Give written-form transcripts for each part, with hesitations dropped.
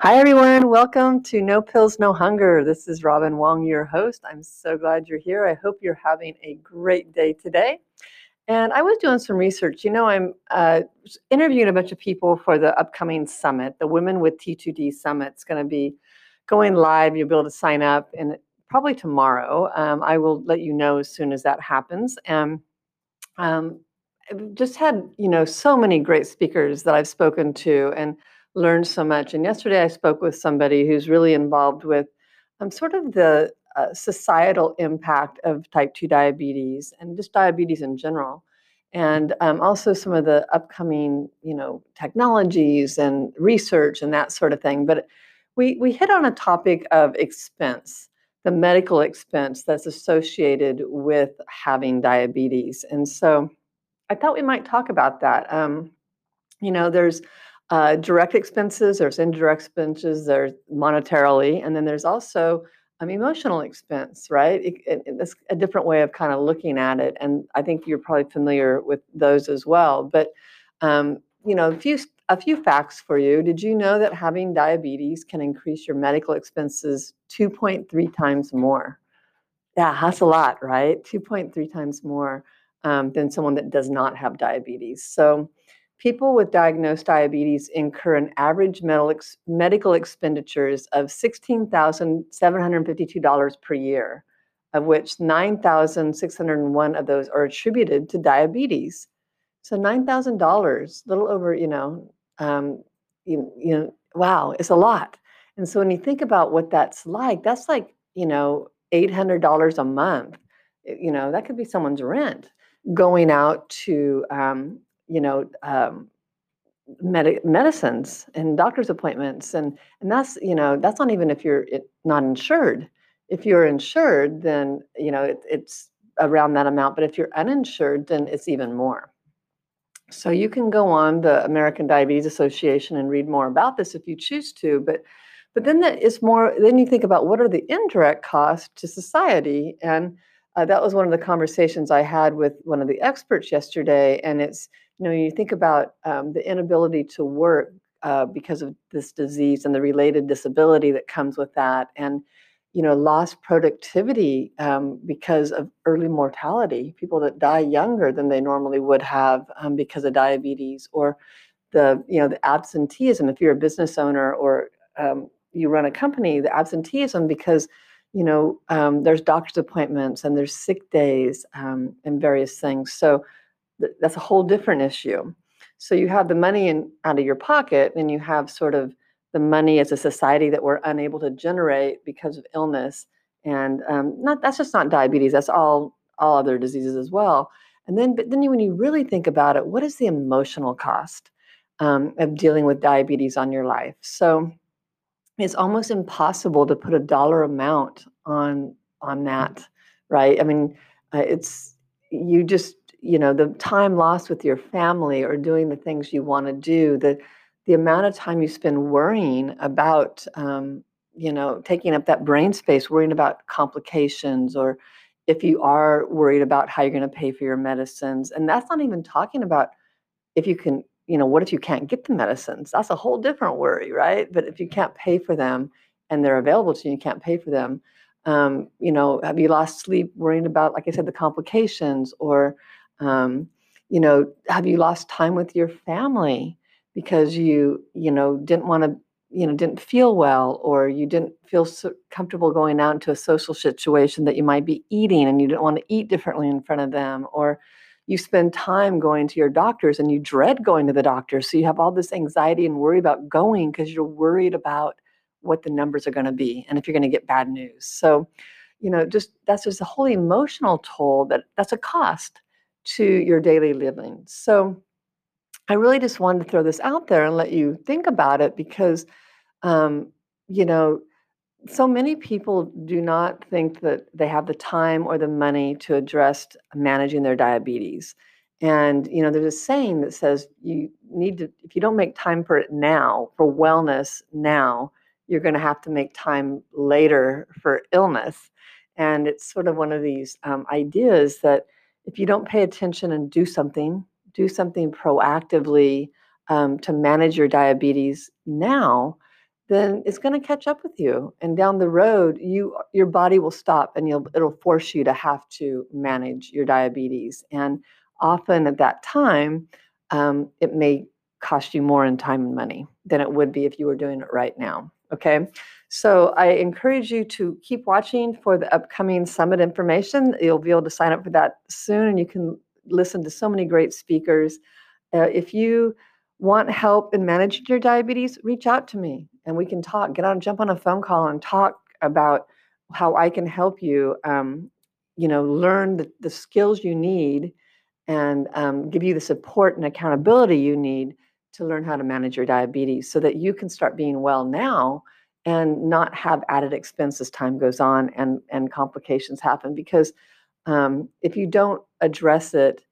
Hi, everyone. Welcome to No Pills, No Hunger. This is Robin Wong, your host. I'm so glad you're here. I hope you're having a great day today. And I was doing some research. You know, I'm interviewing a bunch of people for the upcoming summit. The Women with T2D Summit is going to be going live. You'll be able to sign up and probably tomorrow. I will let you know as soon as that happens. And I've just had, you know, so many great speakers that I've spoken to and learned so much. And yesterday I spoke with somebody who's really involved with sort of the societal impact of type 2 diabetes and just diabetes in general. And also some of the upcoming, you know, technologies and research and that sort of thing. But we hit on a topic of expense, the medical expense that's associated with having diabetes. And so I thought we might talk about that. You know, there's direct expenses, there's indirect expenses, there's monetarily, and then there's also emotional expense, right? It's a different way of kind of looking at it, and I think you're probably familiar with those as well. But you know, a few facts for you. Did you know that having diabetes can increase your medical expenses 2.3 times more? Yeah, that's a lot, right? 2.3 times more than someone that does not have diabetes. So people with diagnosed diabetes incur an average medical expenditures of $16,752 per year, of which $9,601 of those are attributed to diabetes. So $9,000, a little over, you know, wow, it's a lot. And so when you think about what that's like, you know, $800 a month. You know, that could be someone's rent going out to medicines and doctor's appointments. And that's, you know, that's not even if you're not insured. If you're insured, then, you know, it's around that amount. But if you're uninsured, then it's even more. So you can go on the American Diabetes Association and read more about this if you choose to. But then that is more, then you think about what are the indirect costs to society. And that was one of the conversations I had with one of the experts yesterday. And it's, you know, you think about the inability to work because of this disease and the related disability that comes with that, and, you know, lost productivity because of early mortality, people that die younger than they normally would have because of diabetes, or the, you know, the absenteeism. If you're a business owner or you run a company, the absenteeism because, you know, there's doctor's appointments and there's sick days and various things. So that's a whole different issue. So you have the money out of your pocket, and you have sort of the money as a society that we're unable to generate because of illness. And that's just not diabetes. That's all other diseases as well. And then, when you really think about it, what is the emotional cost of dealing with diabetes on your life? So it's almost impossible to put a dollar amount on that, right? I mean, you know, the time lost with your family or doing the things you want to do, the amount of time you spend worrying about, you know, taking up that brain space, worrying about complications, or if you are worried about how you're going to pay for your medicines. And that's not even talking about if you can, you know, what if you can't get the medicines? That's a whole different worry, right? But if you can't pay for them and they're available to you, you can't pay for them. You know, have you lost sleep worrying about, like I said, the complications, or you know, have you lost time with your family because you didn't want to, didn't feel well, or you didn't feel so comfortable going out into a social situation that you might be eating and you didn't want to eat differently in front of them, or you spend time going to your doctors and you dread going to the doctor. So you have all this anxiety and worry about going because you're worried about what the numbers are going to be and if you're going to get bad news. So, that's just a whole emotional toll that's a cost to your daily living. So I really just wanted to throw this out there and let you think about it because, so many people do not think that they have the time or the money to address managing their diabetes. And, there's a saying that says you need to, if you don't make time for it now, for wellness now, you're going to have to make time later for illness. And it's sort of one of these ideas that if you don't pay attention and do something proactively to manage your diabetes now, then it's going to catch up with you. And down the road, your body will stop and it'll force you to have to manage your diabetes. And often at that time, it may cost you more in time and money than it would be if you were doing it right now. Okay. So I encourage you to keep watching for the upcoming summit information. You'll be able to sign up for that soon, and you can listen to so many great speakers. If you want help in managing your diabetes, reach out to me and we can talk. Jump on a phone call and talk about how I can help you, learn the skills you need and give you the support and accountability you need to learn how to manage your diabetes so that you can start being well now and not have added expense as time goes on and complications happen. Because if you don't address it,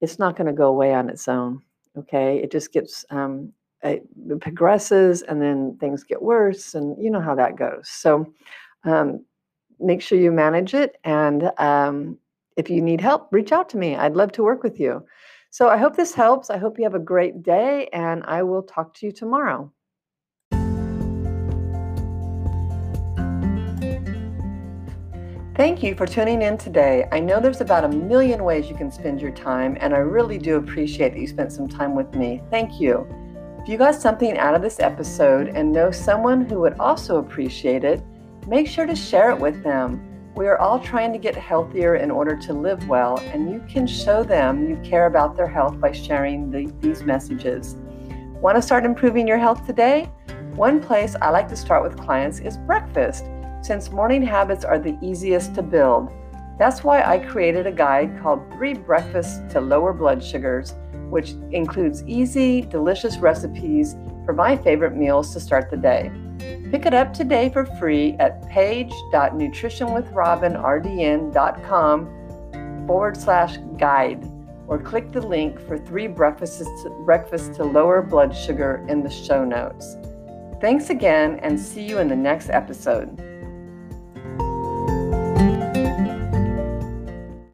it's not going to go away on its own. Okay, it just gets, it progresses and then things get worse and you know how that goes. So make sure you manage it. And if you need help, reach out to me. I'd love to work with you. So I hope this helps. I hope you have a great day and I will talk to you tomorrow. Thank you for tuning in today. I know there's about 1 million ways you can spend your time, and I really do appreciate that you spent some time with me. Thank you. If you got something out of this episode and know someone who would also appreciate it, make sure to share it with them. We are all trying to get healthier in order to live well, and you can show them you care about their health by sharing these messages. Want to start improving your health today? One place I like to start with clients is breakfast, since morning habits are the easiest to build. That's why I created a guide called 3 Breakfasts to Lower Blood Sugars, which includes easy, delicious recipes for my favorite meals to start the day. Pick it up today for free at page.nutritionwithrobinrdn.com/guide, or click the link for 3 breakfasts to Lower Blood Sugar in the show notes. Thanks again, and see you in the next episode.